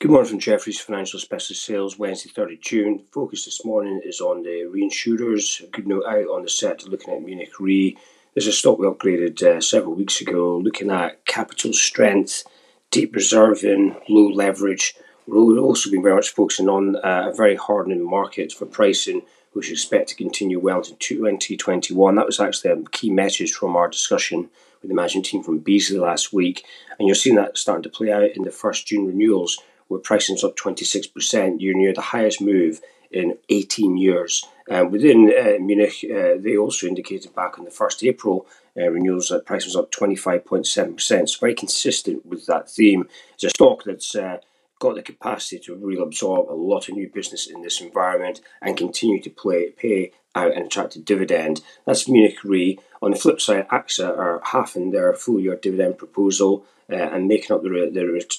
Good morning from Jefferies, Financial Specialist Sales, Wednesday 30 June. Focus this morning is on the reinsurers. A good note out on the set, looking at Munich Re. There's a stock we upgraded several weeks ago, looking at capital strength, deep reserving, low leverage. We're also been very much focusing on a very hardening market for pricing, which we expect to continue well into 2021. That was actually a key message from our discussion with the management team from Beasley last week. And you're seeing that starting to play out in the first June renewals, where pricing's up 26% year-on-year, the highest move in 18 years. Within Munich, they also indicated back on the 1st April renewals that price was up 25.7%. So very consistent with that theme. It's a stock that's got the capacity to really absorb a lot of new business in this environment and continue to pay out an attractive dividend. That's Munich Re. On the flip side, AXA are halving their full-year dividend proposal and making up the